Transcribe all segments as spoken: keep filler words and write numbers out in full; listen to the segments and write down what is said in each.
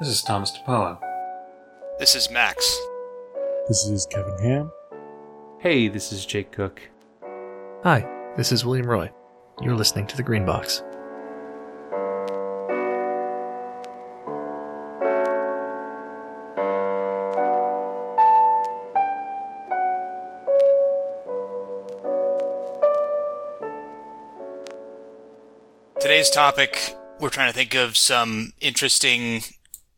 This is Thomas DePaulo. This is Max. This is Kevin Hamm. Hey, this is Jake Cook. Hi, this is William Roy. You're listening to The Green Box. Today's topic, we're trying to think of some interesting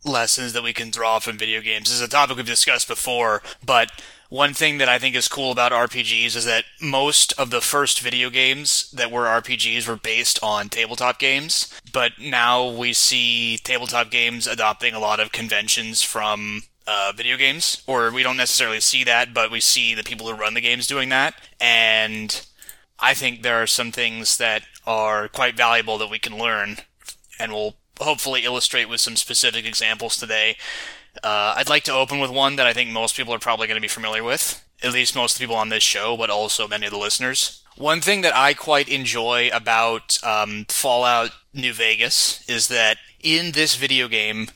lessons that we can draw from video games. This is a topic we've discussed before, but one thing that I think is cool about R P Gs is that most of the first video games that were R P Gs were based on tabletop games, but now we see tabletop games adopting a lot of conventions from uh, video games, or we don't necessarily see that, but we see the people who run the games doing that, and I think there are some things that are quite valuable that we can learn, and we'll hopefully illustrate with some specific examples today. Uh, I'd like to open with one that I think most people are probably going to be familiar with, at least most of the people on this show, but also many of the listeners. One thing that I quite enjoy about um, Fallout New Vegas is that in this video game,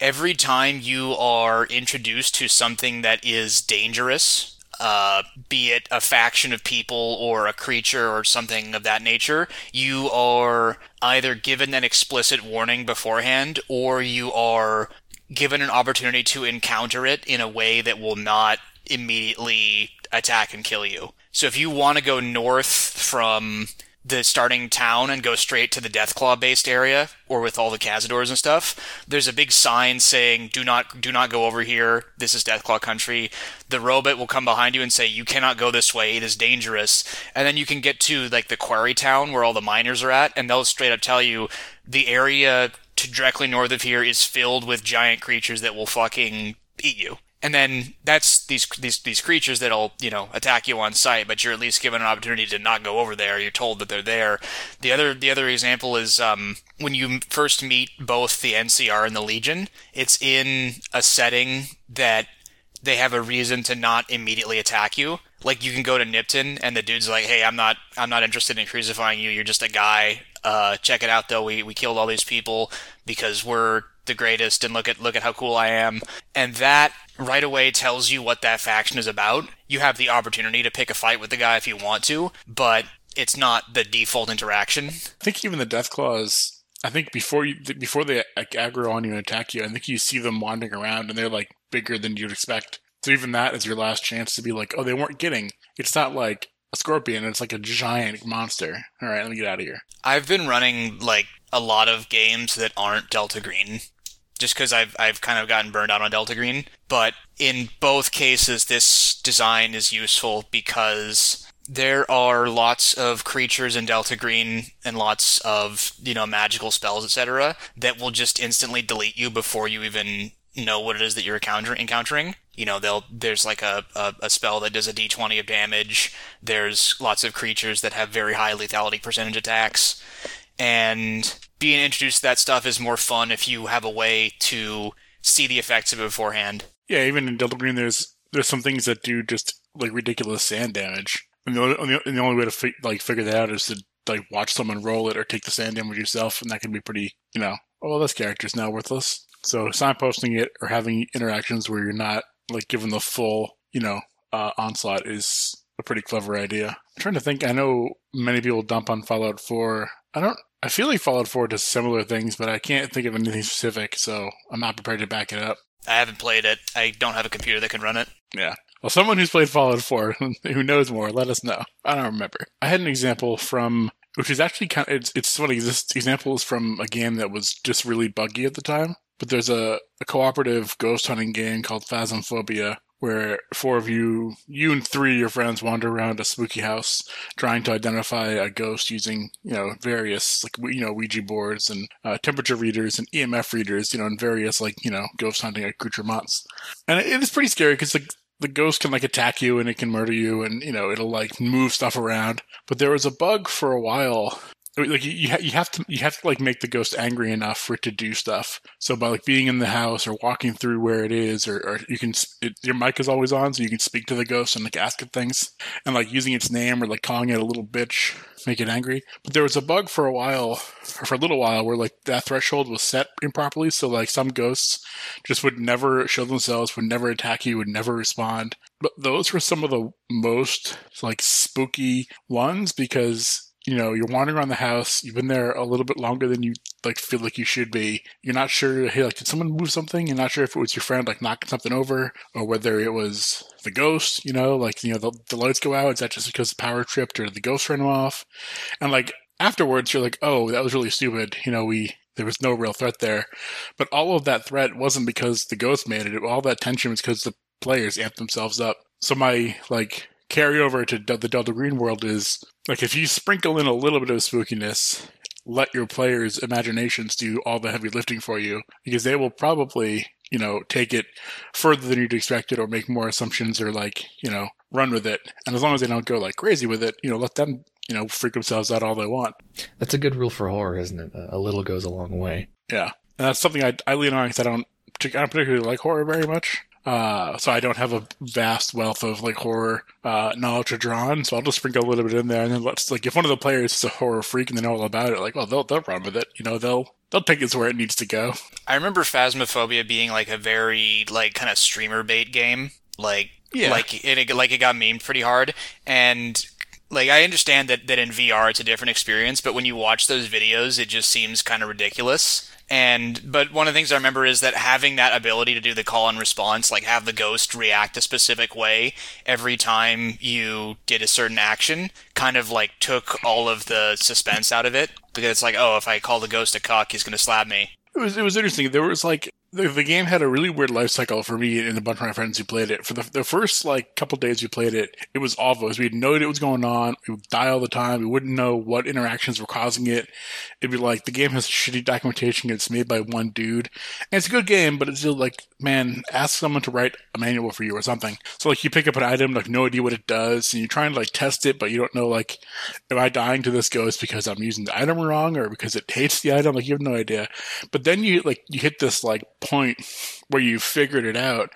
every time you are introduced to something that is dangerous, Uh, be it a faction of people or a creature or something of that nature, you are either given an explicit warning beforehand or you are given an opportunity to encounter it in a way that will not immediately attack and kill you. So if you want to go north from the starting town and go straight to the Deathclaw-based area, or with all the Cazadors and stuff, there's a big sign saying, do not do not go over here, this is Deathclaw country. The robot will come behind you and say, you cannot go this way, it is dangerous. And then you can get to, like, the quarry town where all the miners are at, and they'll straight up tell you, the area to directly north of here is filled with giant creatures that will fucking eat you. And then that's these these these creatures that'll, you know, attack you on sight, but you're at least given an opportunity to not go over there. You're told that they're there. The other the other example is um, when you first meet both the N C R and the Legion, it's in a setting that they have a reason to not immediately attack you. Like, you can go to Nipton, and the dude's like, hey, I'm not I'm not interested in crucifying you. You're just a guy. Uh, check it out, though. We, we killed all these people because we're the greatest, and look at look at how cool I am. And that right away tells you what that faction is about. You have the opportunity to pick a fight with the guy if you want to, but it's not the default interaction. I think even the Deathclaw is, I think before you before they aggro on you and attack you, I think you see them wandering around, and they're, like, bigger than you'd expect. So even that is your last chance to be like, oh, they weren't getting. It's not like a scorpion, it's like a giant monster. All right, let me get out of here. I've been running, like, a lot of games that aren't Delta Green, just because I've I've kind of gotten burned out on Delta Green. But in both cases, this design is useful because there are lots of creatures in Delta Green and lots of, you know, magical spells, et cetera, that will just instantly delete you before you even know what it is that you're encountering. You know, they'll, there's like a, a, a spell that does a d twenty of damage. There's lots of creatures that have very high lethality percentage attacks. And being introduced to that stuff is more fun if you have a way to see the effects of it beforehand. Yeah, even in Delta Green, there's there's some things that do just, like, ridiculous sand damage. And the, and the, and the only way to fi- like figure that out is to, like, watch someone roll it or take the sand damage yourself. And that can be pretty, you know, oh, well, this character's now worthless. So signposting it or having interactions where you're not, like, given the full, you know, uh, onslaught is a pretty clever idea. I'm trying to think. I know many people dump on Fallout four. I don't. I feel like Fallout four does similar things, but I can't think of anything specific, so I'm not prepared to back it up. I haven't played it. I don't have a computer that can run it. Yeah. Well, someone who's played Fallout four, who knows more, let us know. I don't remember. I had an example from, which is actually kind of, it's, it's funny, this example is from a game that was just really buggy at the time. But there's a, a cooperative ghost hunting game called Phasmophobia, where four of you, you and three of your friends, wander around a spooky house trying to identify a ghost using, you know, various, like, you know, Ouija boards and uh, temperature readers and E M F readers, you know, and various, like, you know, ghost hunting at creature months. And it, it's pretty scary because the, the ghost can, like, attack you and it can murder you and, you know, it'll, like, move stuff around. But there was a bug for a while like you, you have to you have to like make the ghost angry enough for it to do stuff. So by like being in the house or walking through where it is, or, or you can it, your mic is always on, so you can speak to the ghost and like ask it things, and like using its name or like calling it a little bitch make it angry. But there was a bug for a while, or for a little while, where like that threshold was set improperly, so like some ghosts just would never show themselves, would never attack you, would never respond. But those were some of the most like spooky ones because, you know, you're wandering around the house. You've been there a little bit longer than you like feel like you should be. You're not sure. Hey, like, did someone move something? You're not sure if it was your friend like knocking something over, or whether it was the ghost. You know, like you know the, the lights go out. Is that just because the power tripped or the ghost ran off? And like afterwards, you're like, oh, that was really stupid. You know, we there was no real threat there. But all of that threat wasn't because the ghost made it. All that tension was because the players amped themselves up. So my like carryover to the Delta Green world is like if you sprinkle in a little bit of spookiness, let your players' imaginations do all the heavy lifting for you, because they will probably, you know, take it further than you'd expected or make more assumptions or like, you know, run with it. And as long as they don't go like crazy with it, you know, let them, you know, freak themselves out all they want. That's a good rule for horror, isn't it? A little goes a long way. Yeah. And that's something I, I lean on because I don't, I don't particularly like horror very much. Uh, so I don't have a vast wealth of like horror uh, knowledge or drawn, so I'll just sprinkle a little bit in there, and then let's like if one of the players is a horror freak and they know all about it, like well they'll they'll run with it, you know they'll they'll take it to where it needs to go. I remember Phasmophobia being like a very like kind of streamer bait game, like yeah. like it like it got memed pretty hard, and like I understand that that in V R it's a different experience, but when you watch those videos, it just seems kind of ridiculous. And but one of the things I remember is that having that ability to do the call and response, like have the ghost react a specific way every time you did a certain action, kind of like took all of the suspense out of it. Because it's like, oh, if I call the ghost a cuck, he's going to slap me. It was it was interesting. There was like the, the game had a really weird life cycle for me and a bunch of my friends who played it. For the the first like couple days we played it, it was awful. We had no idea what was going on. We would die all the time. We wouldn't know what interactions were causing it. It'd be like the game has shitty documentation. It's made by one dude, and it's a good game, but it's still like, man, ask someone to write a manual for you or something. So like you pick up an item, like no idea what it does, and you're trying to like test it, but you don't know like, am I dying to this ghost because I'm using the item wrong or because it hates the item? Like you have no idea. But But then you like you hit this like point where you figured it out,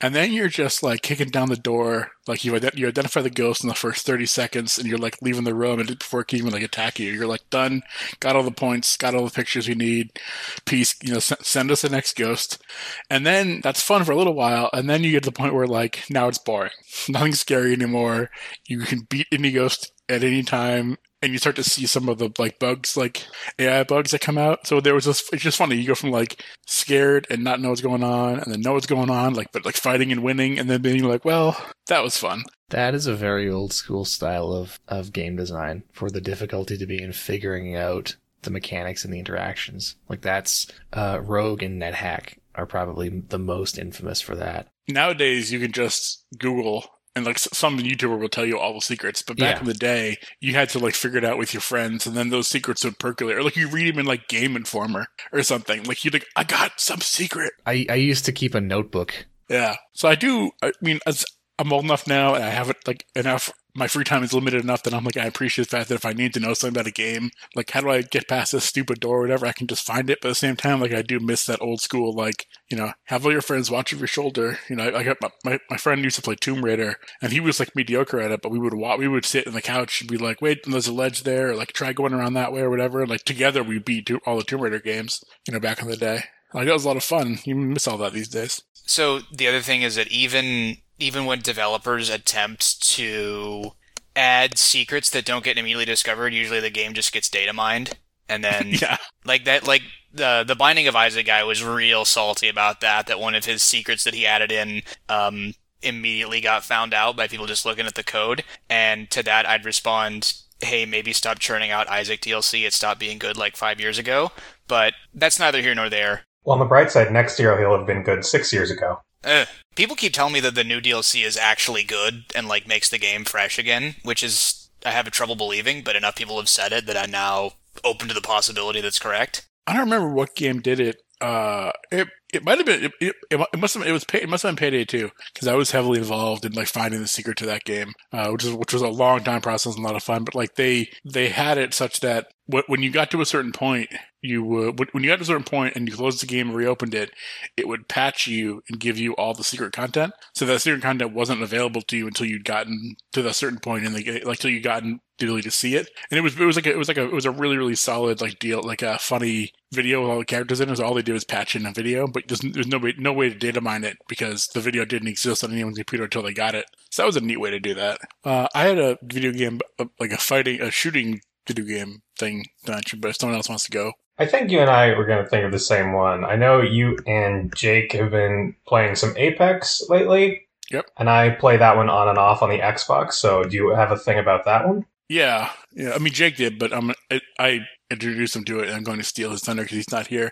and then you're just like kicking down the door, like you you identify the ghost in the first thirty seconds, and you're like leaving the room and before it can even like attack you, you're like done, got all the points, got all the pictures we need, peace, you know, s- send us the next ghost, and then that's fun for a little while, and then you get to the point where like now it's boring, nothing's scary anymore, you can beat any ghost at any time. And you start to see some of the like bugs, like A I bugs that come out. So there was this, it's just funny. You go from like scared and not know what's going on, and then know what's going on, like but like fighting and winning, and then being like, well, that was fun. That is a very old school style of, of game design, for the difficulty to be in figuring out the mechanics and the interactions. Like that's uh, Rogue and NetHack are probably the most infamous for that. Nowadays, you can just Google. And like some YouTuber will tell you all the secrets, but back yeah. in the day, you had to like figure it out with your friends, and then those secrets would percolate, or like you read them in like Game Informer or something. Like you'd like, I got some secret. I, I used to keep a notebook. Yeah, so I do. I mean, as I'm old enough now, and I haven't like enough. My free time is limited enough that I'm like, I appreciate the fact that if I need to know something about a game, like how do I get past this stupid door or whatever, I can just find it. But at the same time, like I do miss that old school, like, you know, have all your friends watch over your shoulder. You know, I, I got my, my, my friend used to play Tomb Raider, and he was like mediocre at it, but we would walk, we would sit on the couch and be like, wait, and there's a ledge there, or like try going around that way or whatever. And like together we beat all the Tomb Raider games, you know, back in the day. Like that was a lot of fun. You miss all that these days. So the other thing is that even... even when developers attempt to add secrets that don't get immediately discovered, usually the game just gets data mined. And then, yeah. like that, like the the Binding of Isaac guy was real salty about that. That one of his secrets that he added in um, immediately got found out by people just looking at the code. And to that, I'd respond, "Hey, maybe stop churning out Isaac D L C. It stopped being good like five years ago." But that's neither here nor there. Well, on the bright side, next year he'll have been good six years ago. Uh, people keep telling me that the new D L C is actually good and, like, makes the game fresh again, which is, I have trouble believing, but enough people have said it that I'm now open to the possibility that's correct. I don't remember what game did it. Uh, it it might have been, it, it, it must have it was pay, it must have been Payday two, because I was heavily involved in, like, finding the secret to that game, uh, which, is, which was a long time process and a lot of fun, but, like, they, they had it such that when you got to a certain point, you would, when you got to a certain point and you closed the game and reopened it, it would patch you and give you all the secret content. So that secret content wasn't available to you until you'd gotten to the certain point in the game, like till you gotten really to see it. And it was it was like a, it was like a it was a really really solid like deal, like a funny video with all the characters in it. So all they do is patch in a video, but there's, there's no way no way to data mine it because the video didn't exist on anyone's computer until they got it. So that was a neat way to do that. Uh, I had a video game like a fighting a shooting. video game thing to mention, but if someone else wants to go. I think you and I were going to think of the same one. I know you and Jake have been playing some Apex lately. Yep. And I play that one on and off on the Xbox, so do you have a thing about that one? Yeah. yeah. I mean, Jake did, but I'm, I, I introduced him to it, and I'm going to steal his thunder because he's not here,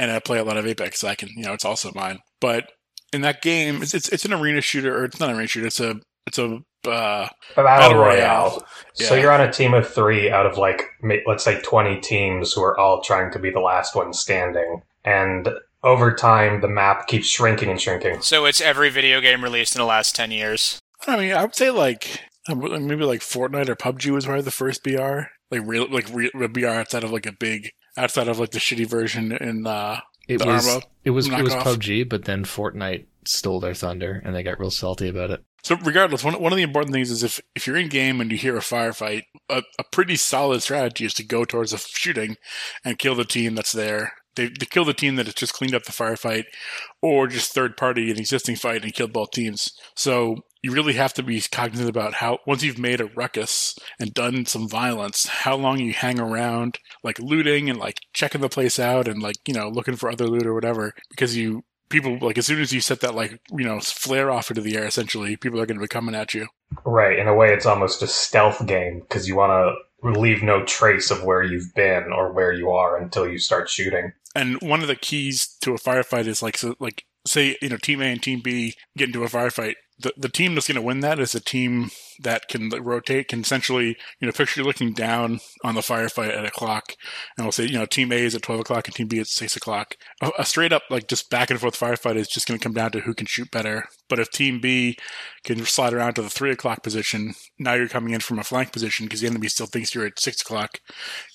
and I play a lot of Apex, so I can, you know, it's also mine. But in that game, it's it's, it's an arena shooter, or it's not an arena shooter, it's a it's a Uh, Battle, Battle Royale. Royale. Yeah. So you're on a team of three out of, like, let's say twenty teams who are all trying to be the last one standing. And over time, the map keeps shrinking and shrinking. So it's every video game released in the last ten years. I mean, I would say, like, maybe, like, Fortnite or P U B G was probably the first B R. Like, real, like real, B R outside of, like, a big... Outside of, like, the shitty version in uh, it the was, ARMA. It was, it was P U B G, but then Fortnite stole their thunder, and they got real salty about it. So regardless, one one of the important things is if, if you're in game and you hear a firefight, a, a pretty solid strategy is to go towards the shooting and kill the team that's there. They, they kill the team that has just cleaned up the firefight, or just third party an existing fight and kill both teams. So you really have to be cognizant about how, once you've made a ruckus and done some violence, how long you hang around, like looting and like checking the place out and like, you know, looking for other loot or whatever, because you... People, like, as soon as you set that, like, you know, flare off into the air, essentially, people are going to be coming at you. Right. In a way, it's almost a stealth game, because you want to leave no trace of where you've been or where you are until you start shooting. And one of the keys to a firefight is, like, so, like say, you know, Team A and Team B get into a firefight. The, the team that's going to win that is a team that can rotate, can essentially, you know, picture you looking down on the firefight at a clock, and we'll say, you know, Team A is at twelve o'clock and Team B at six o'clock. A, a straight up, like, just back and forth firefight is just going to come down to who can shoot better. But if Team B can slide around to the three o'clock position, now you're coming in from a flank position because the enemy still thinks you're at six o'clock,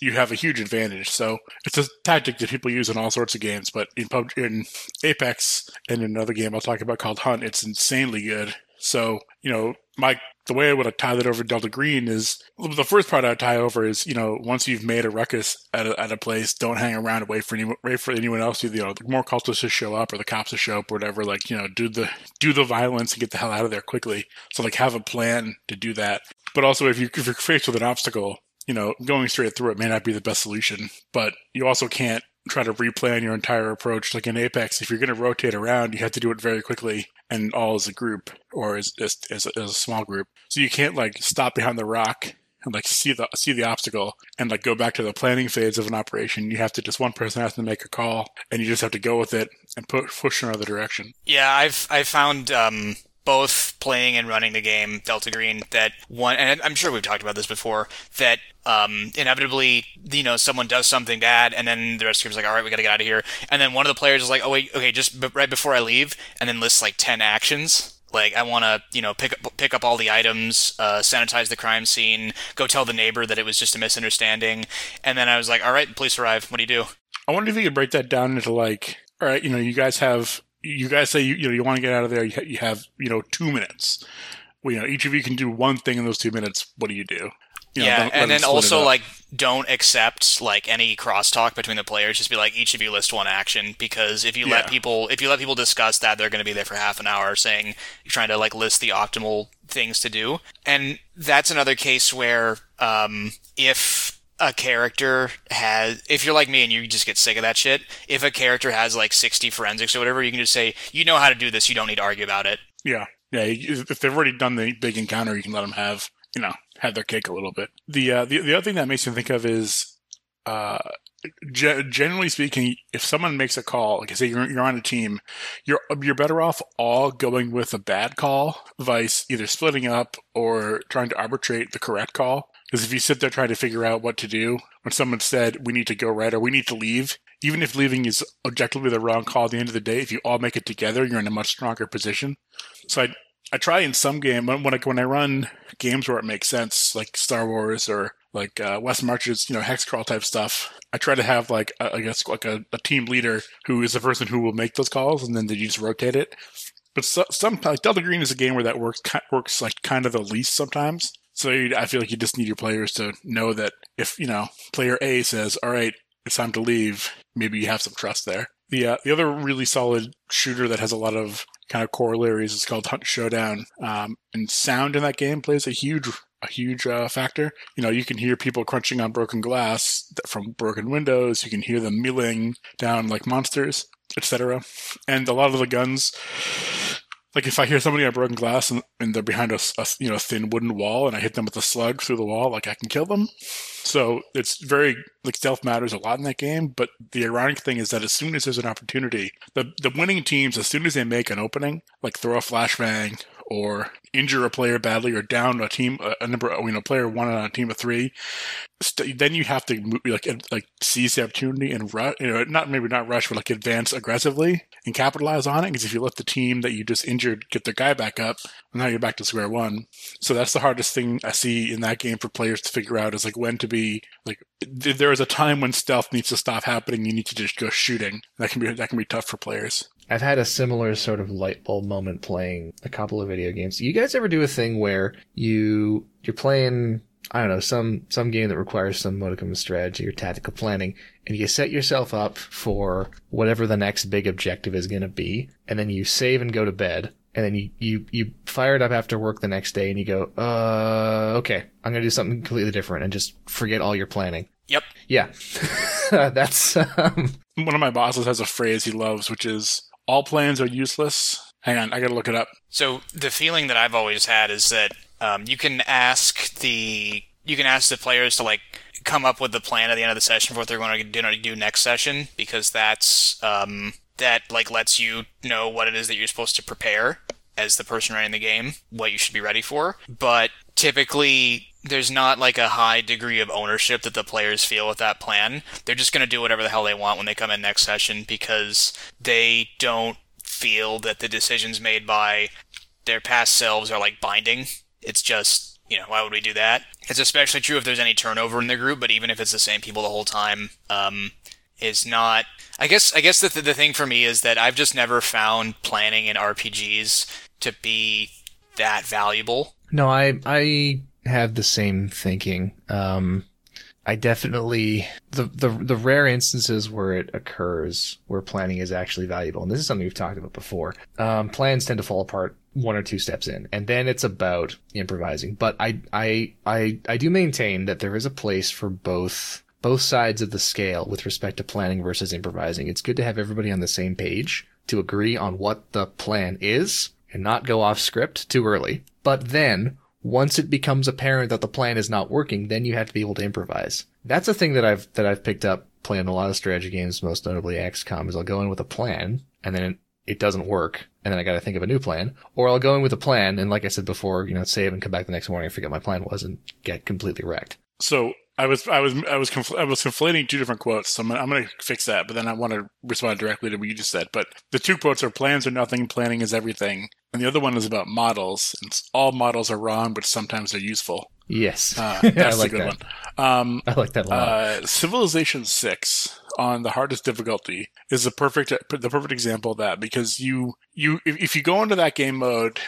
you have a huge advantage. So it's a tactic that people use in all sorts of games, but in, P U B G, in Apex and in another game I'll talk about called Hunt, it's insanely good. So, you know, my the way I would have tied that over Delta Green is, the first part I would tie over is, you know, once you've made a ruckus at a, at a place, don't hang around and wait for, any, wait for anyone else. You know, the more cultists to show up or the cops to show up or whatever, like, you know, do the do the violence and get the hell out of there quickly. So, like, have a plan to do that. But also, if, you, if you're faced with an obstacle, you know, going straight through it may not be the best solution, but you also can't try to replan your entire approach. Like in Apex, if you're going to rotate around, you have to do it very quickly and all as a group or as as, as, a, as a small group. So you can't like stop behind the rock and like see the see the obstacle and like go back to the planning phase of an operation. You have to just one person has to make a call and you just have to go with it and push push in another direction. Yeah, I've I found um both playing and running the game Delta Green that one, and I'm sure we've talked about this before, that um, inevitably, you know, someone does something bad and then the rest of the group's like, all right, we got to get out of here. And then one of the players is like, oh wait, okay, just b- right before I leave, and then lists like ten actions. Like, I want to, you know, pick up, pick up all the items, uh, sanitize the crime scene, go tell the neighbor that it was just a misunderstanding. And then I was like, all right, police arrive. What do you do? I wonder if you could break that down into like, all right, you know, you guys have... You guys say you, you know you want to get out of there. You, ha- you have you know two minutes. Well, you know each of you can do one thing in those two minutes. What do you do? You know, yeah, let, and let then also like don't accept like any crosstalk between the players. Just be like each of you list one action, because if you yeah. let people if you let people discuss that, they're going to be there for half an hour saying you're trying to like list the optimal things to do. And that's another case where um, if. a character has, if you're like me and you just get sick of that shit, if a character has like sixty forensics or whatever, you can just say, you know how to do this, you don't need to argue about it. Yeah. Yeah. If they've already done the big encounter, you can let them have, you know, have their cake a little bit. The, uh, the, the other thing that makes me think of is, uh, G- generally speaking, if someone makes a call, like I say, you're, you're on a team, you're you're better off all going with a bad call, vice either splitting up or trying to arbitrate the correct call. Because if you sit there trying to figure out what to do, when someone said we need to go right or we need to leave, even if leaving is objectively the wrong call, at the end of the day, if you all make it together, you're in a much stronger position. So I I try in some game when I when I run games where it makes sense, like Star Wars or like uh, West March's, you know, hex crawl type stuff, I try to have like a, I guess like a, a team leader who is the person who will make those calls, and then they just rotate it. But so, sometimes like Delta Green is a game where that works works like kind of the least sometimes. So you, I feel like you just need your players to know that if, you know, player A says, all right, it's time to leave, maybe you have some trust there. The uh, the other really solid shooter that has a lot of kind of corollaries is called Hunt Showdown. Um, and sound in that game plays a huge a huge uh, factor. You know, you can hear people crunching on broken glass from broken windows. You can hear them milling down like monsters, et cetera. And a lot of the guns, like if I hear somebody on broken glass and, and they're behind a, a you know thin wooden wall and I hit them with a slug through the wall, like I can kill them. So it's very, like, stealth matters a lot in that game. But the ironic thing is that as soon as there's an opportunity, the the winning teams, as soon as they make an opening, like throw a flashbang or injure a player badly or down a team, a number, you know, player one on a team of three, st- then you have to move, like like seize the opportunity and rush, you know, not maybe not rush, but like advance aggressively and capitalize on it. Because if you let the team that you just injured get their guy back up, now you're back to square one. So that's the hardest thing I see in that game for players to figure out, is like when to be like. There is a time when stealth needs to stop happening. You need to just go shooting. That can be that can be tough for players. I've had a similar sort of light bulb moment playing a couple of video games. You guys ever do a thing where you, you're playing, I don't know, some, some game that requires some modicum of strategy or tactical planning, and you set yourself up for whatever the next big objective is going to be, and then you save and go to bed, and then you, you, you fire it up after work the next day, and you go, uh, okay, I'm going to do something completely different, and just forget all your planning. Yep. Yeah. That's... Um... One of my bosses has a phrase he loves, which is, all plans are useless. Hang on, I gotta look it up. So the feeling that I've always had is that um, you can ask the you can ask the players to like come up with the plan at the end of the session for what they're going to do next session, because that's um, that like lets you know what it is that you're supposed to prepare as the person running the game, what you should be ready for. But typically, there's not like a high degree of ownership that the players feel with that plan. They're just going to do whatever the hell they want when they come in next session, because they don't feel that the decisions made by their past selves are like binding. It's just, you know, why would we do that? It's especially true if there's any turnover in the group, but even if it's the same people the whole time, um, is not, I guess, I guess the, the thing for me is that I've just never found planning in R P Gs to be that valuable. No, I, I, have the same thinking. Um, I definitely the, the the rare instances where it occurs where planning is actually valuable, and this is something we've talked about before. Um, plans tend to fall apart one or two steps in, and then it's about improvising. But I I I I do maintain that there is a place for both both sides of the scale with respect to planning versus improvising. It's good to have everybody on the same page to agree on what the plan is and not go off script too early. But then, once it becomes apparent that the plan is not working, then you have to be able to improvise. That's a thing that I've that I've picked up playing a lot of strategy games, most notably X COM, is I'll go in with a plan, and then it, it doesn't work, and then I got to think of a new plan. Or I'll go in with a plan, and like I said before, you know, save and come back the next morning and forget my plan was and get completely wrecked. So I was I was I was confl- I was conflating two different quotes. So I'm gonna, I'm going to fix that, but then I want to respond directly to what you just said. But the two quotes are "Plans are nothing, planning is everything," and the other one is about models. And all models are wrong, but sometimes they're useful. Yes, uh, that's I like a good that. one. Um, I like that a lot. Uh, Civilization six on the hardest difficulty is the perfect the perfect example of that, because you you if, if you go into that game mode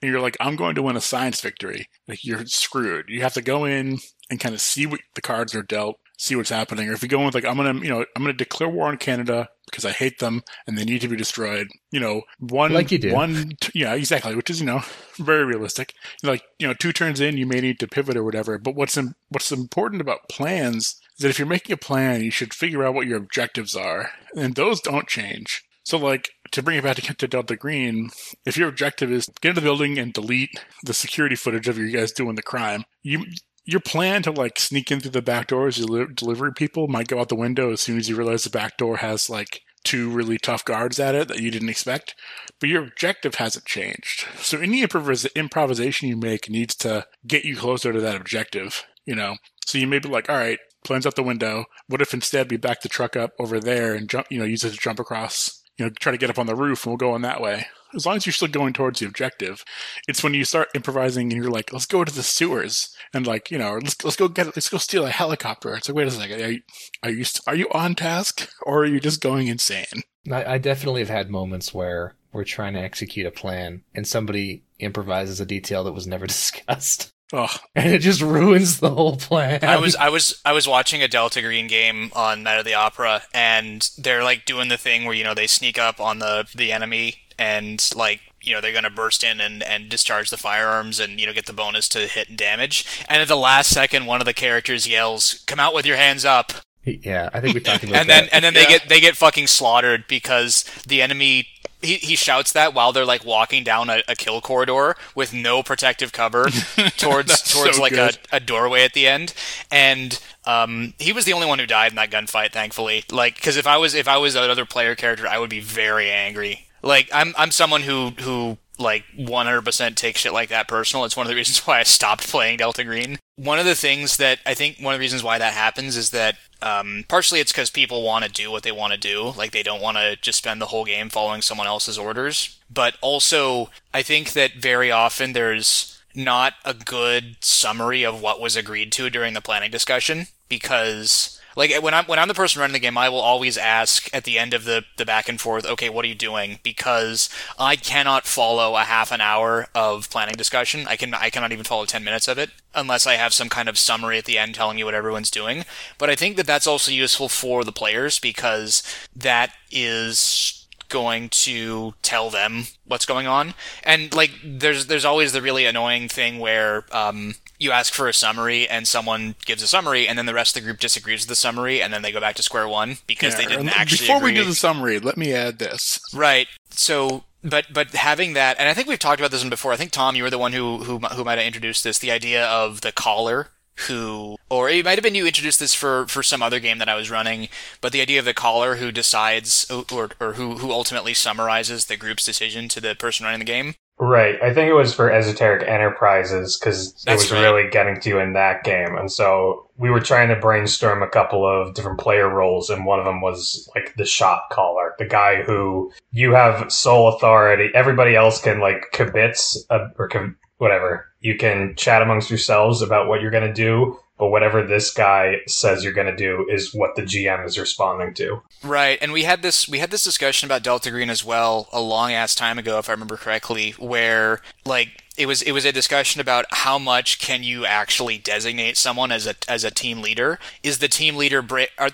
and you're like, I'm going to win a science victory, like you're screwed. You have to go in and kind of see what the cards are dealt, see what's happening. Or if you go in with like, I'm gonna, you know, I'm gonna declare war on Canada because I hate them and they need to be destroyed. You know, one, like you do. one, t- yeah, exactly. Which is, you know, very realistic. Like, you know, two turns in, you may need to pivot or whatever. But what's in, what's important about plans is that if you're making a plan, you should figure out what your objectives are, and those don't change. So, like, to bring it back to Delta Green, if your objective is to get into the building and delete the security footage of you guys doing the crime, you. Your plan to, like, sneak in through the back doors, your delivery people might go out the window as soon as you realize the back door has, like, two really tough guards at it that you didn't expect. But your objective hasn't changed. So any improvis- improvisation you make needs to get you closer to that objective, you know? So you may be like, all right, plan's out the window. What if instead we back the truck up over there and jump, you know, use it to jump across you know, try to get up on the roof and we'll go on that way. As long as you're still going towards the objective. It's when you start improvising and you're like, let's go to the sewers and like, you know, let's let's go get it. Let's go steal a helicopter. It's like, wait a second. Are you, are you, are you on task or are you just going insane? I, I definitely have had moments where we're trying to execute a plan and somebody improvises a detail that was never discussed. Oh. And it just ruins the whole plan. I was I was I was watching a Delta Green game on Night of the Opera, and they're like doing the thing where, you know, they sneak up on the the enemy and like, you know, they're going to burst in and, and discharge the firearms and, you know, get the bonus to hit and damage. And at the last second, one of the characters yells, "Come out with your hands up." Yeah, I think we talked about and that. Then, and then yeah. they get they get fucking slaughtered because the enemy He he shouts that while they're like walking down a, a kill corridor with no protective cover towards towards so like a, a doorway at the end, and um he was the only one who died in that gunfight, thankfully. Like, because if I was if I was another player character, I would be very angry. Like, I'm I'm someone who who like one hundred percent takes shit like that personal. It's one of the reasons why I stopped playing Delta Green. One of the things that I think one of the reasons why that happens is that Um, partially it's because people want to do what they want to do. Like, they don't want to just spend the whole game following someone else's orders. But also, I think that very often there's not a good summary of what was agreed to during the planning discussion. Because, like, when I'm, when I'm the person running the game, I will always ask at the end of the, the back and forth, okay, what are you doing? Because I cannot follow a half an hour of planning discussion. I can I cannot even follow ten minutes of it, unless I have some kind of summary at the end telling you what everyone's doing. But I think that that's also useful for the players, because that is going to tell them what's going on. And, like, there's there's always the really annoying thing where um, you ask for a summary and someone gives a summary and then the rest of the group disagrees with the summary and then they go back to square one because yeah, they didn't actually Before agree. We do the summary, let me add this. Right. So... But but having that, and I think we've talked about this one before. I think, Tom, you were the one who who, who might have introduced this, the idea of the caller who, or it might have been you introduced this for, for some other game that I was running, but the idea of the caller who decides or or who, who ultimately summarizes the group's decision to the person running the game. Right. I think it was for Esoteric Enterprises, because it was right. really getting to you in that game. And so we were trying to brainstorm a couple of different player roles, and one of them was like the shot caller, the guy who you have sole authority. Everybody else can like kibitz uh, or com- whatever. You can chat amongst yourselves about what you're going to do. But whatever this guy says you're going to do is what the G M is responding to. Right. And we had this we had this discussion about Delta Green as well a long ass time ago, if I remember correctly, where like it was it was a discussion about how much can you actually designate someone as a as a team leader? Is the team leader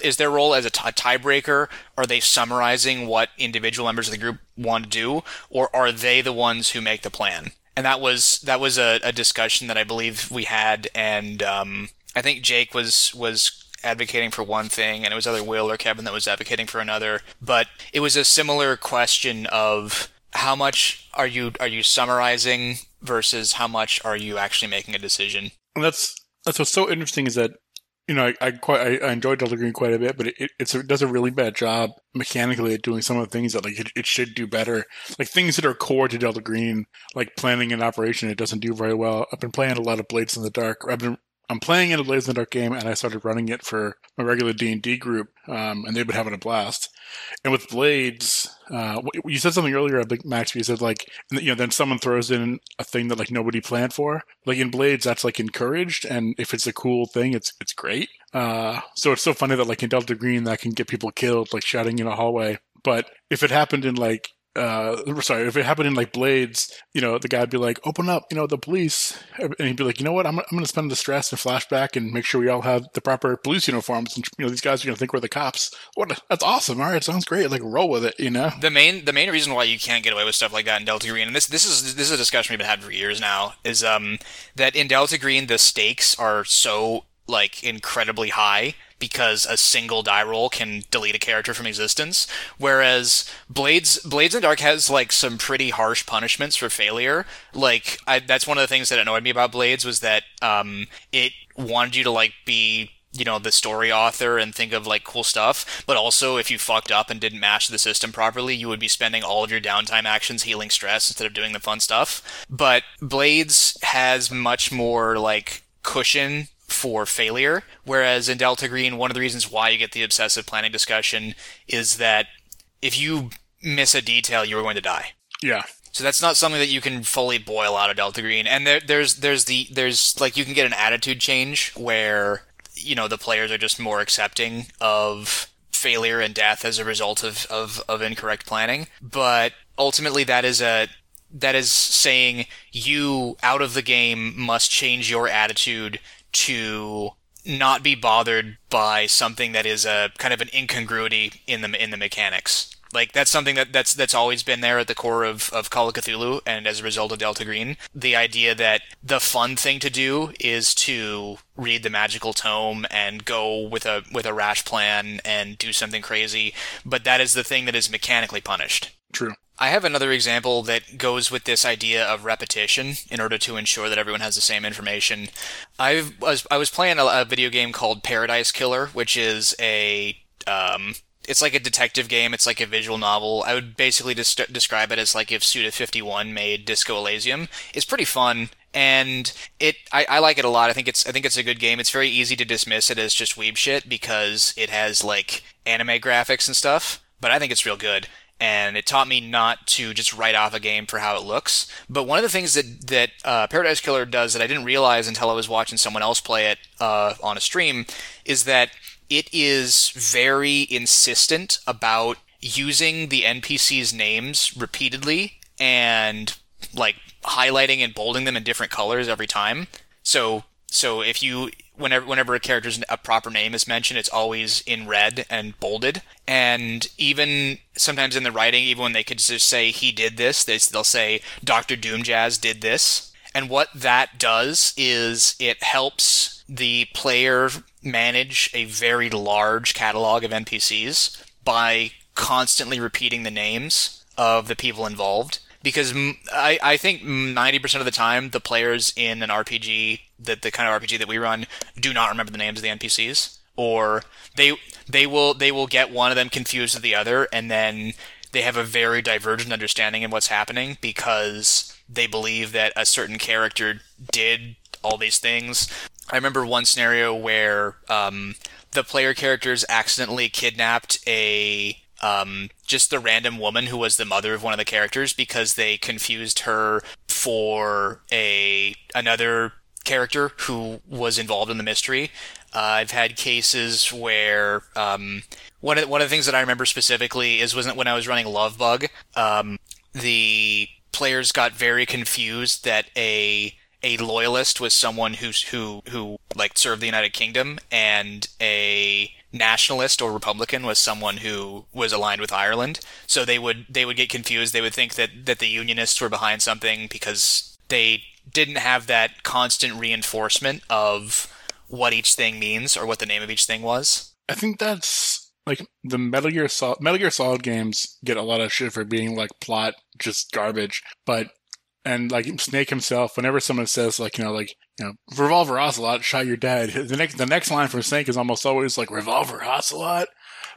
is their role as a, t- a tiebreaker? Are they summarizing what individual members of the group want to do, or are they the ones who make the plan? And that was that was a, a discussion that I believe we had, and um I think Jake was, was advocating for one thing, and it was either Will or Kevin that was advocating for another. But it was a similar question of how much are you are you summarizing versus how much are you actually making a decision. And that's that's what's so interesting is that, you know, I, I quite I, I enjoyed Delta Green quite a bit, but it it's a, it does a really bad job mechanically at doing some of the things that like it, it should do better. Like things that are core to Delta Green, like planning and operation, it doesn't do very well. I've been playing a lot of Blades in the Dark. I've been I'm playing in a Blades in the Dark game, and I started running it for my regular D and D group, um, and they've been having a blast. And with Blades, uh, you said something earlier, I think, Max, you said, like, you know, then someone throws in a thing that, like, nobody planned for. Like, in Blades, that's, like, encouraged, and if it's a cool thing, it's it's great. Uh, so it's so funny that, like, in Delta Green, that can get people killed, like, shouting in a hallway. But if it happened in, like, Uh, sorry, if it happened in like Blades, you know, the guy would be like, open up, you know, the police. And he'd be like, you know what, I'm, I'm going to spend the stress and flashback and make sure we all have the proper police uniforms. And, you know, these guys are going to think we're the cops. What? A, that's awesome. All right. Sounds great. Like, roll with it, you know? The main the main reason why you can't get away with stuff like that in Delta Green, and this, this is this is a discussion we've been having for years now, is um that in Delta Green, the stakes are so, like, incredibly high, because a single die roll can delete a character from existence, whereas Blades Blades in the Dark has like some pretty harsh punishments for failure. Like I, that's one of the things that annoyed me about Blades was that um, it wanted you to like be, you know, the story author and think of like cool stuff, but also if you fucked up and didn't mash the system properly, you would be spending all of your downtime actions healing stress instead of doing the fun stuff. But Blades has much more like cushion for failure, whereas in Delta Green, one of the reasons why you get the obsessive planning discussion is that if you miss a detail, you were going to die. Yeah. So that's not something that you can fully boil out of Delta Green. And there, there's there's the there's like you can get an attitude change where, you know, the players are just more accepting of failure and death as a result of, of, of incorrect planning. But ultimately, that is a that is saying you out of the game must change your attitude to not be bothered by something that is a kind of an incongruity in the in the mechanics. Like, that's something that, that's that's always been there at the core of, of Call of Cthulhu, and as a result of Delta Green, the idea that the fun thing to do is to read the magical tome and go with a with a rash plan and do something crazy, but that is the thing that is mechanically punished. True. I have another example that goes with this idea of repetition in order to ensure that everyone has the same information. I've, I was, I was playing a, a video game called Paradise Killer, which is a... Um, It's like a detective game. It's like a visual novel. I would basically dis- describe it as like if Suda fifty-one made Disco Elysium. It's pretty fun, and it I, I like it a lot. I think it's I think it's a good game. It's very easy to dismiss it as just weeb shit because it has like anime graphics and stuff, but I think it's real good. And it taught me not to just write off a game for how it looks. But one of the things that that uh, Paradise Killer does that I didn't realize until I was watching someone else play it uh, on a stream is that it is very insistent about using the N P Cs' names repeatedly and, like, highlighting and bolding them in different colors every time. So so if you... Whenever whenever a character's a proper name is mentioned, it's always in red and bolded. And even sometimes in the writing, even when they could just say, he did this, they, they'll say, Doctor Doomjazz did this. And what that does is it helps the player manage a very large catalog of N P Cs by constantly repeating the names of the people involved. Because I, I think ninety percent of the time, the players in an R P G, the, the kind of R P G that we run, do not remember the names of the N P Cs. Or they they will they will get one of them confused with the other, and then they have a very divergent understanding of what's happening because they believe that a certain character did all these things. I remember one scenario where um, the player characters accidentally kidnapped a... Um, just the random woman who was the mother of one of the characters because they confused her for a another character who was involved in the mystery. Uh, I've had cases where um, one of one of the things that I remember specifically is wasn't when I was running Love Bug. Um, the players got very confused that a a loyalist was someone who who who like served the United Kingdom, and a nationalist or Republican was someone who was aligned with Ireland. So they would they would get confused. They would think that, that the Unionists were behind something because they didn't have that constant reinforcement of what each thing means or what the name of each thing was. I think that's like the Metal Gear Solid Metal Gear Solid games get a lot of shit for being like plot just garbage. But and like Snake himself, whenever someone says like, you know, like, you know, Revolver Ocelot shot your dad, the next the next line from Snake is almost always like Revolver Ocelot,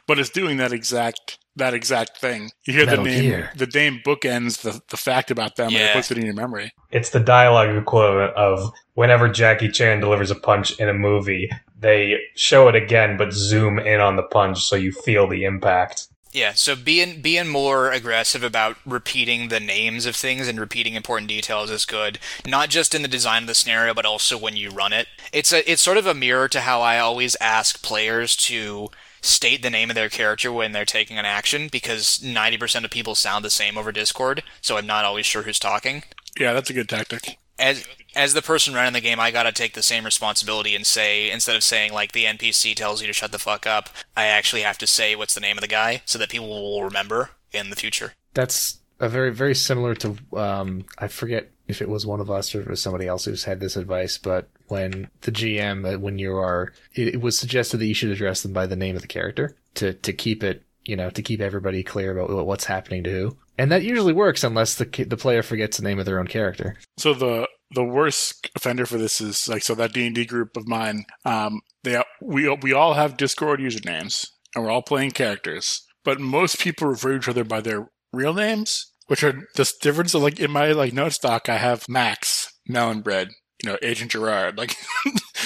but it's doing that exact that exact thing. You hear Metal the name, Gear. The name bookends the, the fact about them, yeah. And it puts it in your memory. It's the dialogue equivalent of whenever Jackie Chan delivers a punch in a movie, they show it again but zoom in on the punch so you feel the impact. Yeah, so being being more aggressive about repeating the names of things and repeating important details is good, not just in the design of the scenario, but also when you run it. It's a it's sort of a mirror to how I always ask players to state the name of their character when they're taking an action, because ninety percent of people sound the same over Discord, so I'm not always sure who's talking. Yeah, that's a good tactic. As as the person running the game, I gotta take the same responsibility and say, instead of saying, like, the N P C tells you to shut the fuck up, I actually have to say what's the name of the guy so that people will remember in the future. That's a very, very similar to, um, I forget if it was one of us or if it was somebody else who's had this advice, but when the G M, when you are, it, it was suggested that you should address them by the name of the character to, to keep it, you know, to keep everybody clear about what's happening to who. And that usually works unless the the player forgets the name of their own character. So the the worst offender for this is like, so that D and D group of mine, um, they we we all have Discord usernames and we're all playing characters, but most people refer to each other by their real names, which are this difference of like in my like note stock, I have Max Melonbread, you know, Agent Gerard, like.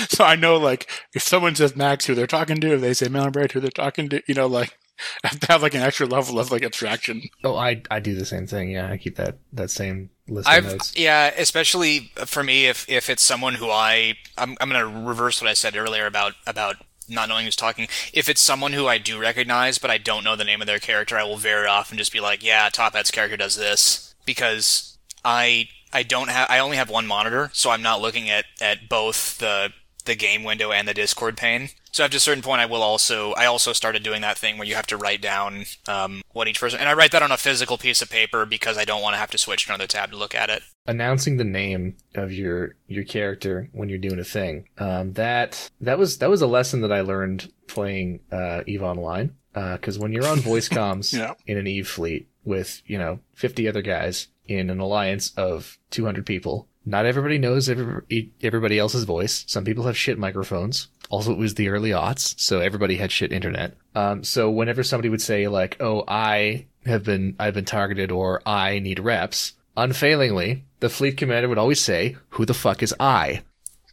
So I know like if someone says Max, who they're talking to, if they say Melonbread, who they're talking to, you know, like. I have to have like an extra level of like attraction. Oh, I I do the same thing. Yeah, I keep that that same list I've, of notes. Yeah, especially for me, if if it's someone who I I'm I'm gonna reverse what I said earlier about about not knowing who's talking. If it's someone who I do recognize but I don't know the name of their character, I will very often just be like, yeah, Top Hat's character does this, because I I don't have I only have one monitor, so I'm not looking at at both the the game window and the Discord pane. So after a certain point, I will also, I also started doing that thing where you have to write down um, what each person, and I write that on a physical piece of paper because I don't want to have to switch to another tab to look at it. Announcing the name of your your character when you're doing a thing, um, that that was that was a lesson that I learned playing uh, EVE Online, because uh, when you're on voice comms yeah. in an EVE fleet with, you know, fifty other guys in an alliance of two hundred people, not everybody knows every, everybody else's voice. Some people have shit microphones. Also, it was the early aughts, so everybody had shit internet. Um, so whenever somebody would say like, "Oh, I have been, I've been targeted," or "I need reps," unfailingly, the fleet commander would always say, "Who the fuck is I?"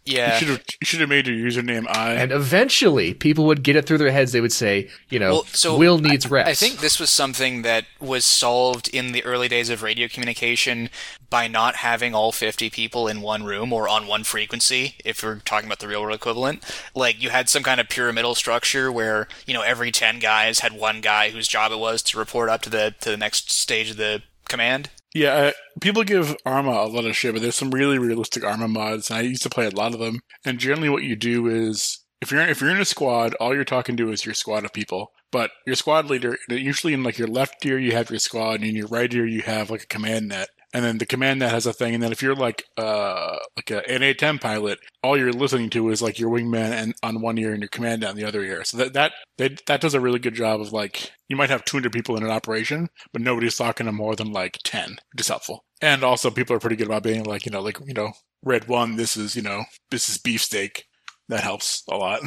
Yeah, you should have, you should have made your username I. And eventually, people would get it through their heads. They would say, you know, well, so Will needs I, reps. I think this was something that was solved in the early days of radio communication by not having all fifty people in one room or on one frequency, if we're talking about the real world equivalent. Like, you had some kind of pyramidal structure where, you know, every ten guys had one guy whose job it was to report up to the to the next stage of the command. Yeah, uh, people give ARMA a lot of shit, but there's some really realistic ARMA mods, and I used to play a lot of them. And generally what you do is, if you're, if you're in a squad, all you're talking to is your squad of people. But your squad leader, usually in like your left ear, you have your squad, and in your right ear, you have like a command net. And then the command net has a thing, and then if you're like uh like a, an A ten pilot, all you're listening to is like your wingman and on one ear and your command net on the other ear. So that that they, that does a really good job of like, you might have two hundred people in an operation, but nobody's talking to more than like ten, which is helpful. And also, people are pretty good about being like, you know, like, you know, red one, this is, you know, this is beefsteak. That helps a lot.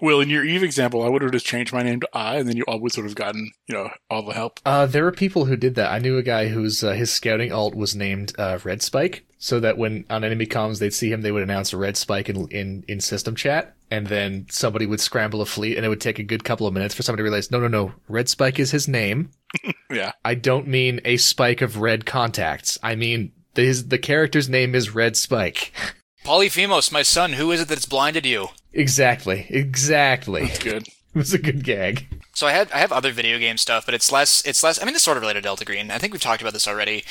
Will, in your EVE example, I would have just changed my name to I, and then you always would have gotten, you know, all the help. Uh, there were people who did that. I knew a guy whose uh, his scouting alt was named uh, Red Spike, so that when on enemy comms they'd see him, they would announce a Red Spike in, in in system chat, and then somebody would scramble a fleet, and it would take a good couple of minutes for somebody to realize, no, no, no, Red Spike is his name. Yeah. I don't mean a spike of red contacts. I mean the, his, the character's name is Red Spike. Polyphemos, my son, who is it that's blinded you? Exactly, exactly. That's good. It was a good gag. So I had I have other video game stuff, but it's less it's less I mean, it's sort of related to Delta Green. I think we've talked about this already.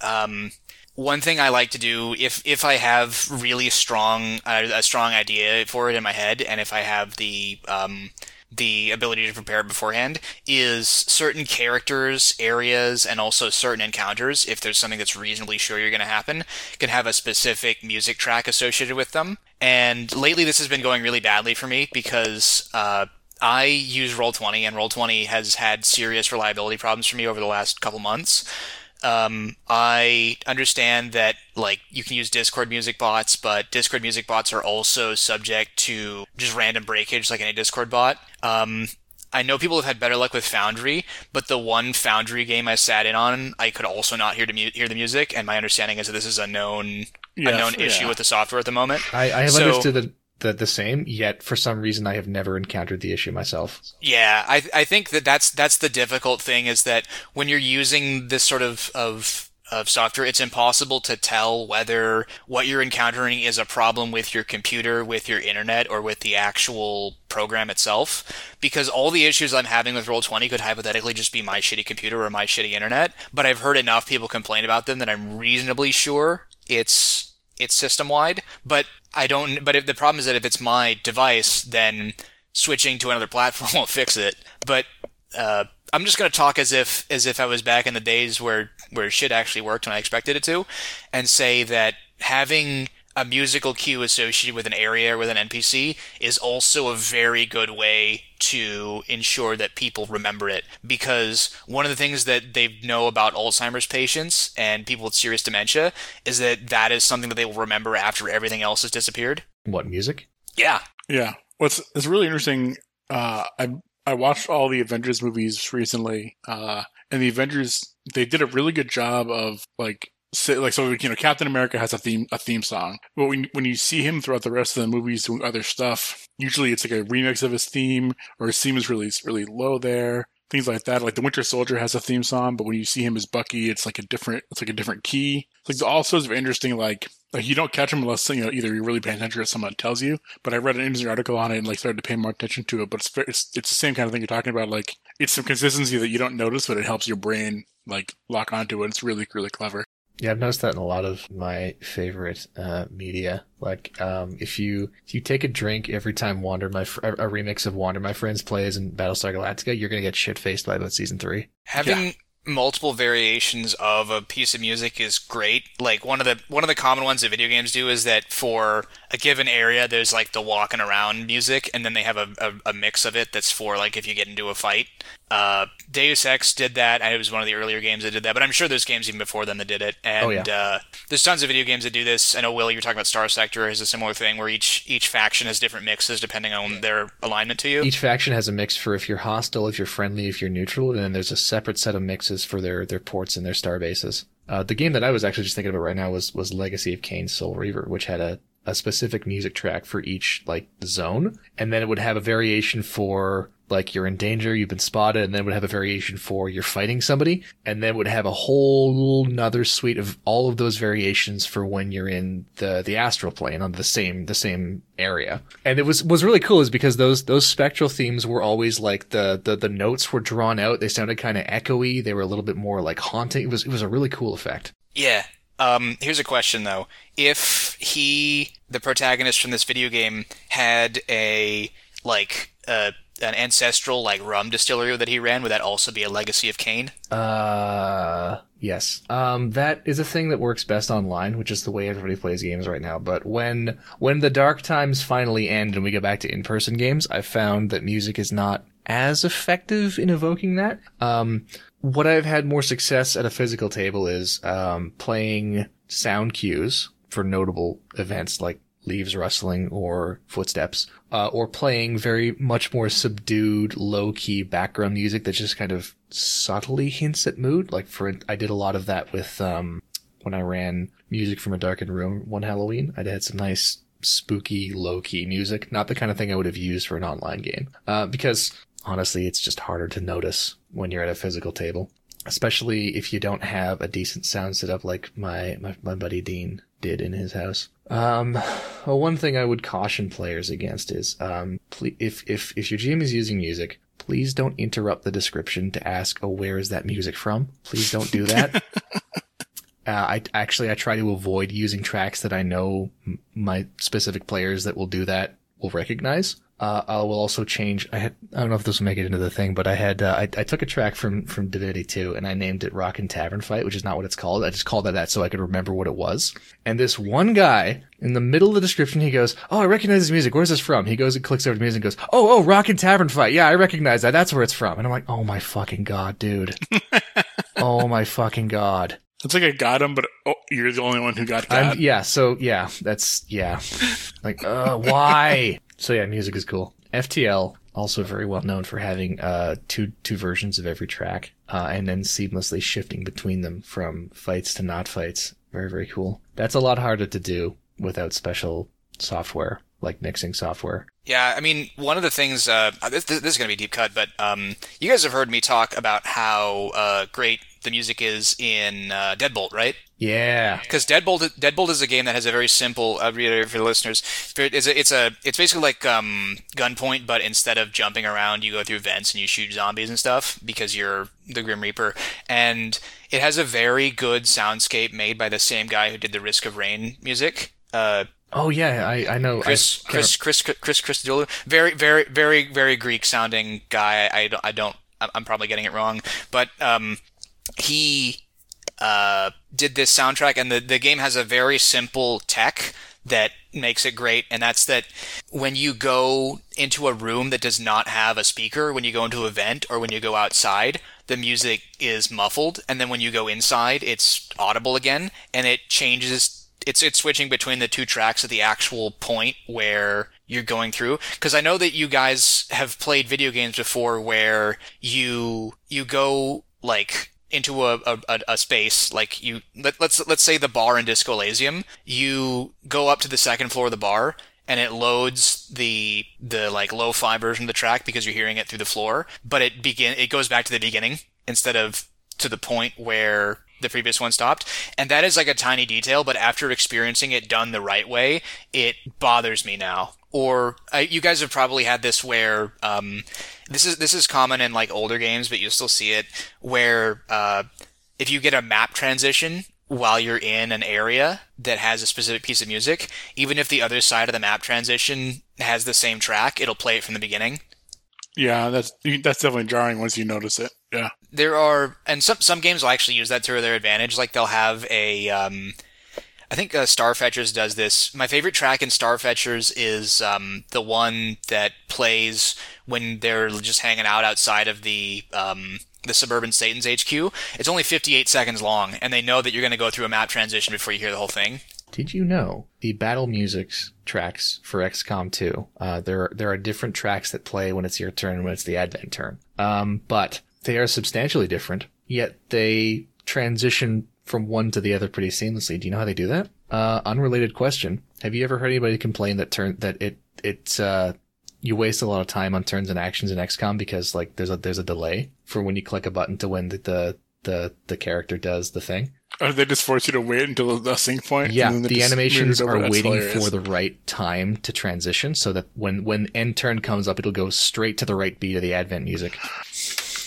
Um one thing I like to do if if I have really strong uh, a strong idea for it in my head, and if I have the um the ability to prepare beforehand, is certain characters, areas, and also certain encounters, if there's something that's reasonably sure you're going to happen, can have a specific music track associated with them. And lately this has been going really badly for me because uh, I use Roll twenty, and Roll twenty has had serious reliability problems for me over the last couple months. Um, I understand that, like, you can use Discord music bots, but Discord music bots are also subject to just random breakage like any Discord bot. Um, I know people have had better luck with Foundry, but the one Foundry game I sat in on, I could also not hear, to mu- hear the music, and my understanding is that this is a known, yes, a known yeah. issue with the software at the moment. I, I have so, understood that. The, the same, yet for some reason I have never encountered the issue myself. Yeah, I I think that that's that's the difficult thing, is that when you're using this sort of of of software, it's impossible to tell whether what you're encountering is a problem with your computer, with your internet, or with the actual program itself, because all the issues I'm having with Roll twenty could hypothetically just be my shitty computer or my shitty internet, but I've heard enough people complain about them that I'm reasonably sure it's it's system-wide, but I don't, but if the problem is that if it's my device, then switching to another platform won't fix it. But, uh, I'm just going to talk as if, as if I was back in the days where, where shit actually worked when I expected it to, and say that having a musical cue associated with an area or with an N P C is also a very good way to ensure that people remember it. Because one of the things that they know about Alzheimer's patients and people with serious dementia is that that is something that they will remember after everything else has disappeared. What, music? Yeah. Yeah. What's it's really interesting, uh, I I watched all the Avengers movies recently, uh, and the Avengers, they did a really good job of, like, say, like, so, you know, Captain America has a theme a theme song, but when when you see him throughout the rest of the movies doing other stuff, usually it's like a remix of his theme, or his theme is really really low there. Things like that. Like the Winter Soldier has a theme song, but when you see him as Bucky, it's like a different, it's like a different key. It's like all sorts of interesting, like, like you don't catch them unless, you know, either you're really paying attention or someone tells you. But I read an interesting article on it and like started to pay more attention to it. But it's it's, it's the same kind of thing you're talking about. Like it's some consistency that you don't notice, but it helps your brain like lock onto it. It's really really clever. Yeah, I've noticed that in a lot of my favorite uh, media. Like, um, if you if you take a drink every time Wander My Fr- a remix of Wander My Friends plays in Battlestar Galactica, you're gonna get shit faced by about season three. Having yeah. multiple variations of a piece of music is great. Like one of the one of the common ones that video games do is that for a given area, there's like the walking around music, and then they have a, a, a mix of it that's for like if you get into a fight. Uh, Deus Ex did that. It was one of the earlier games that did that, but I'm sure there's games even before them that did it. And oh, yeah. uh, there's tons of video games that do this. I know, Will, you were talking about Star Sector is a similar thing where each each faction has different mixes depending on their alignment to you. Each faction has a mix for if you're hostile, if you're friendly, if you're neutral, and then there's a separate set of mixes for their, their ports and their star bases. Uh, the game that I was actually just thinking about right now was, was Legacy of Kain Soul Reaver, which had a a specific music track for each like zone, and then it would have a variation for like you're in danger, you've been spotted, and then it would have a variation for you're fighting somebody, and then it would have a whole nother suite of all of those variations for when you're in the the astral plane on the same the same area. And it was was really cool is because those those spectral themes were always like the the, the notes were drawn out, they sounded kind of echoey, they were a little bit more like haunting. It was it was a really cool effect. Yeah. Um, here's a question though. If he, the protagonist from this video game, had a, like, uh, an ancestral, like, rum distillery that he ran, would that also be a Legacy of Kain? Uh, yes. Um, that is a thing that works best online, which is the way everybody plays games right now. But when, when the dark times finally end and we go back to in-person games, I've found that music is not as effective in evoking that. Um, what I've had more success at a physical table is um playing sound cues for notable events like leaves rustling or footsteps, uh, or playing very much more subdued, low-key background music that just kind of subtly hints at mood. Like, for I did a lot of that with um when I ran Music from a Darkened Room one Halloween. I had some nice spooky, low-key music, not the kind of thing I would have used for an online game, uh, because honestly, it's just harder to notice when you're at a physical table, especially if you don't have a decent sound setup like my, my, my buddy Dean did in his house. Um, well, one thing I would caution players against is, um, please, if, if, if your G M is using music, please don't interrupt the description to ask, oh, where is that music from? Please don't do that. Uh, I actually, I try to avoid using tracks that I know m- my specific players that will do that will recognize. Uh, I will also change. I had, I don't know if this will make it into the thing, but I had, uh, I, I took a track from, from Divinity two and I named it Rockin' Tavern Fight, which is not what it's called. I just called it that so I could remember what it was. And this one guy in the middle of the description, he goes, oh, I recognize this music. Where's this from? He goes and clicks over to music and goes, oh, oh, Rockin' Tavern Fight. Yeah, I recognize that. That's where it's from. And I'm like, oh my fucking God, dude. Oh my fucking God. It's like I got him, but oh, you're the only one who got got. I'm, yeah. So yeah, that's, yeah. Like, uh, why? So yeah, music is cool. F T L, also very well known for having uh two two versions of every track, uh, and then seamlessly shifting between them from fights to not fights. Very, very cool. That's a lot harder to do without special software, like mixing software. Yeah, I mean, one of the things, uh, this, this is going to be deep cut, but um, you guys have heard me talk about how uh, great the music is in uh, Deadbolt, right? Yeah. Because Deadbolt, Deadbolt is a game that has a very simple, I'll reiterate for the listeners, it's a, it's a, it's basically like um, Gunpoint, but instead of jumping around, you go through vents and you shoot zombies and stuff because you're the Grim Reaper. And it has a very good soundscape made by the same guy who did the Risk of Rain music. Uh, Oh yeah, I I know Chris I Chris, Chris Chris Chris Chris Dulu. Very very very very Greek sounding guy. I don't, I don't I'm probably getting it wrong, but um he uh did this soundtrack, and the the game has a very simple tech that makes it great, and that's that when you go into a room that does not have a speaker, when you go into an event or when you go outside, the music is muffled, and then when you go inside, it's audible again, and it changes. It's it's switching between the two tracks at the actual point where you're going through. Because I know that you guys have played video games before where you you go, like, into a, a, a space, like you, let, let's, let's say the bar in Disco Elysium, you go up to the second floor of the bar and it loads the, the like lo-fi version of the track because you're hearing it through the floor, but it begin, it goes back to the beginning instead of to the point where the previous one stopped. And that is like a tiny detail, but after experiencing it done the right way, it bothers me now. Or uh, you guys have probably had this where um, this is this is common in like older games, but you still see it where uh, if you get a map transition while you're in an area that has a specific piece of music, even if the other side of the map transition has the same track, it'll play it from the beginning. Yeah, that's that's definitely jarring once you notice it. Yeah, there are, and some some games will actually use that to their advantage. Like they'll have a. Um, I think uh, Starfetchers does this. My favorite track in Starfetchers is um, the one that plays when they're just hanging out outside of the um, the Suburban Satan's H Q. It's only fifty-eight seconds long, and they know that you're going to go through a map transition before you hear the whole thing. Did you know the battle music tracks for X COM two? Uh, there, there are different tracks that play when it's your turn and when it's the Advent turn. Um, but they are substantially different, yet they transition from one to the other pretty seamlessly. Do you know how they do that? Uh, unrelated question. Have you ever heard anybody complain that turn, that it, it, uh, you waste a lot of time on turns and actions in X COM because like there's a, there's a delay for when you click a button to when the, the, the, the character does the thing? Or they just force you to wait until the sync point? Yeah, and then the animations are That's waiting hilarious. for the right time to transition so that when, when end turn comes up, it'll go straight to the right beat of the Advent music.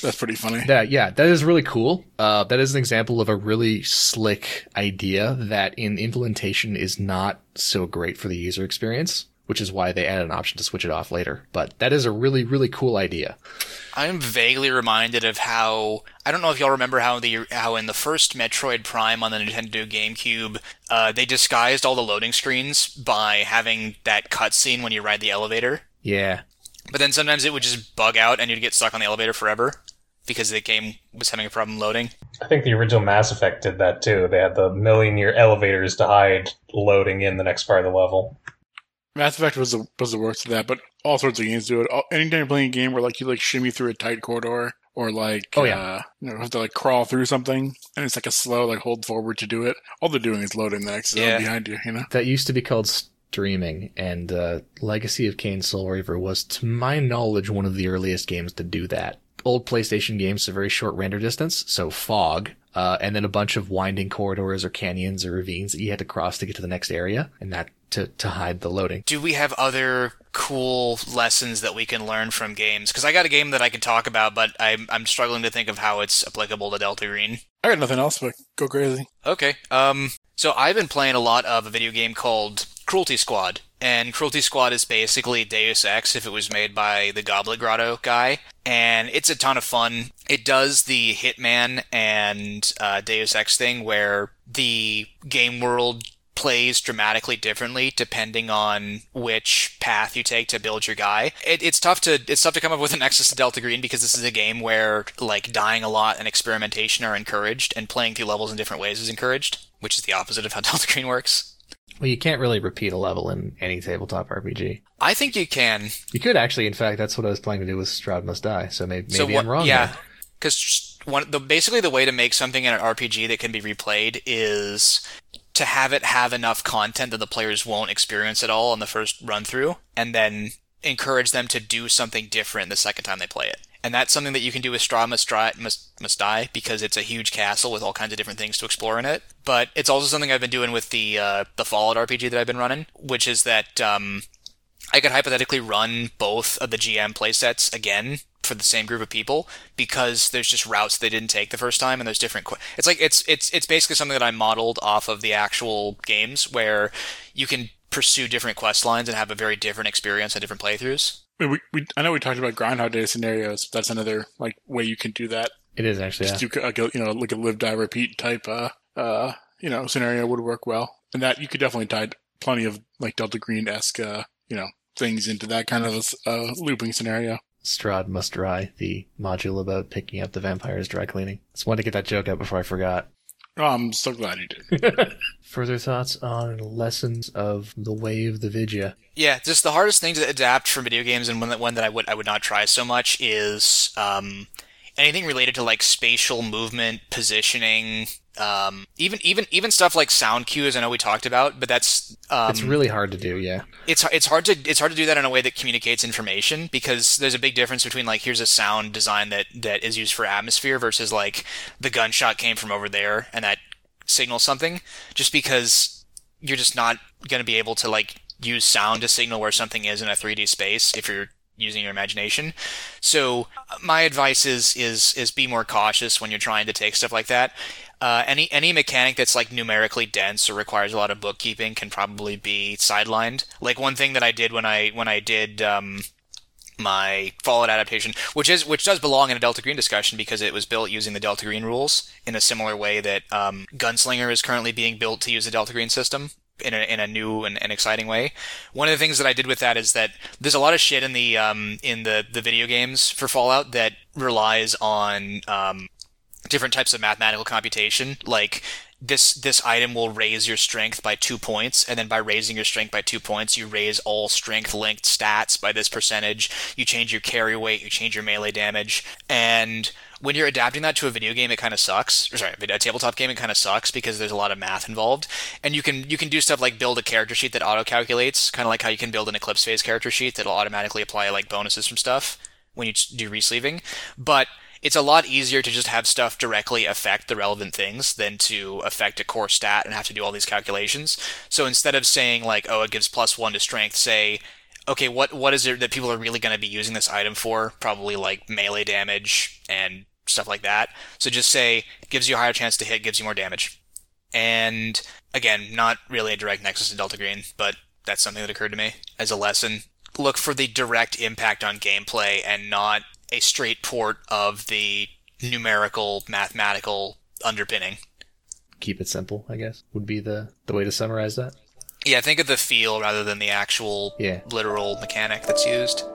That's pretty funny. That, yeah, that is really cool. Uh, that is an example of a really slick idea that in implementation is not so great for the user experience, which is why they added an option to switch it off later. But that is a really, really cool idea. I'm vaguely reminded of how, I don't know if y'all remember how the how in the first Metroid Prime on the Nintendo GameCube, uh, they disguised all the loading screens by having that cutscene when you ride the elevator. Yeah. But then sometimes it would just bug out and you'd get stuck on the elevator forever because the game was having a problem loading. I think the original Mass Effect did that too. They had the million-year elevators to hide loading in the next part of the level. Mass Effect was the, was the worst of that, but all sorts of games do it. All, anytime you're playing a game where like you like shimmy through a tight corridor or like oh, yeah. uh, you know, have to like crawl through something and it's like a slow like hold forward to do it, all they're doing is loading the next yeah. zone behind you. You know that used to be called St- Dreaming, and uh, Legacy of Kain Soul Reaver was, to my knowledge, one of the earliest games to do that. Old PlayStation games, a very short render distance, so fog, uh, and then a bunch of winding corridors or canyons or ravines that you had to cross to get to the next area, and that to, to hide the loading. Do we have other cool lessons that we can learn from games? Because I got a game that I could talk about, but I'm, I'm struggling to think of how it's applicable to Delta Green. I got nothing else, but go crazy. Okay, um, so I've been playing a lot of a video game called Cruelty Squad, and Cruelty Squad is basically Deus Ex if it was made by the Goblet Grotto guy, and it's a ton of fun. It does the Hitman and uh, Deus Ex thing where the game world plays dramatically differently depending on which path you take to build your guy. It, it's tough to it's tough to come up with a nexus to Delta Green because this is a game where like dying a lot and experimentation are encouraged, and playing through levels in different ways is encouraged, which is the opposite of how Delta Green works. Well, you can't really repeat a level in any tabletop R P G. I think you can. You could actually. In fact, that's what I was planning to do with Stroud Must Die. So maybe, so maybe what, I'm wrong. Yeah, because basically the way to make something in an R P G that can be replayed is to have it have enough content that the players won't experience at all on the first run through, and then encourage them to do something different the second time they play it. And that's something that you can do with Stroud Must, Must, Must Die because it's a huge castle with all kinds of different things to explore in it. But it's also something I've been doing with the uh, the Fallout R P G that I've been running, which is that um, I could hypothetically run both of the G M playsets again for the same group of people because there's just routes they didn't take the first time, and there's different. Qu- it's like it's it's it's basically something that I modeled off of the actual games where you can pursue different quest lines and have a very different experience and different playthroughs. We, we, I know we talked about Groundhog Day scenarios. But that's another like way you can do that. It is actually just yeah. do, like a, you know like a live, die, repeat type uh uh you know scenario would work well, and that you could definitely tie plenty of like Delta Green esque uh, you know things into that kind of a uh, looping scenario. Strahd Must Die, the module about picking up the vampire's dry cleaning. Just wanted to get that joke out before I forgot. Oh, I'm so glad you did. Further thoughts on lessons of the way of the Vidya? Yeah, just the hardest thing to adapt from video games, and one that one that I would I would not try so much is um, anything related to like spatial movement, positioning, um, even even even stuff like sound cues. I know we talked about, but that's um, it's really hard to do. Yeah, it's it's hard to it's hard to do that in a way that communicates information, because there's a big difference between like here's a sound design that that is used for atmosphere versus like the gunshot came from over there and that signals something. Just because you're just not going to be able to like use sound to signal where something is in a three D space if you're using your imagination. So my advice is is is be more cautious when you're trying to take stuff like that. Uh, any any mechanic that's like numerically dense or requires a lot of bookkeeping can probably be sidelined. Like one thing that I did when I when I did um, my Fallout adaptation, which is which does belong in a Delta Green discussion because it was built using the Delta Green rules in a similar way that um, Gunslinger is currently being built to use the Delta Green system. In a, in a new and, and exciting way. One of the things that I did with that is that there's a lot of shit in the um, in the, the video games for Fallout that relies on um, different types of mathematical computation. Like this this item will raise your strength by two points, and then by raising your strength by two points, you raise all strength linked stats by this percentage. You change your carry weight, you change your melee damage, and when you're adapting that to a video game, it kind of sucks. Or sorry, a tabletop game, it kind of sucks because there's a lot of math involved. And you can you can do stuff like build a character sheet that auto-calculates, kind of like how you can build an Eclipse Phase character sheet that'll automatically apply like bonuses from stuff when you do resleeving. But it's a lot easier to just have stuff directly affect the relevant things than to affect a core stat and have to do all these calculations. So instead of saying like, oh, it gives plus one to strength, say, okay, what what is it that people are really going to be using this item for? Probably like melee damage and stuff like that. So just say, gives you a higher chance to hit, gives you more damage. And again, not really a direct nexus to Delta Green, but that's something that occurred to me as a lesson. Look for the direct impact on gameplay and not a straight port of the numerical, mathematical underpinning. Keep it simple, I guess, would be the, the way to summarize that. Yeah, think of the feel rather than the actual yeah. literal mechanic that's used.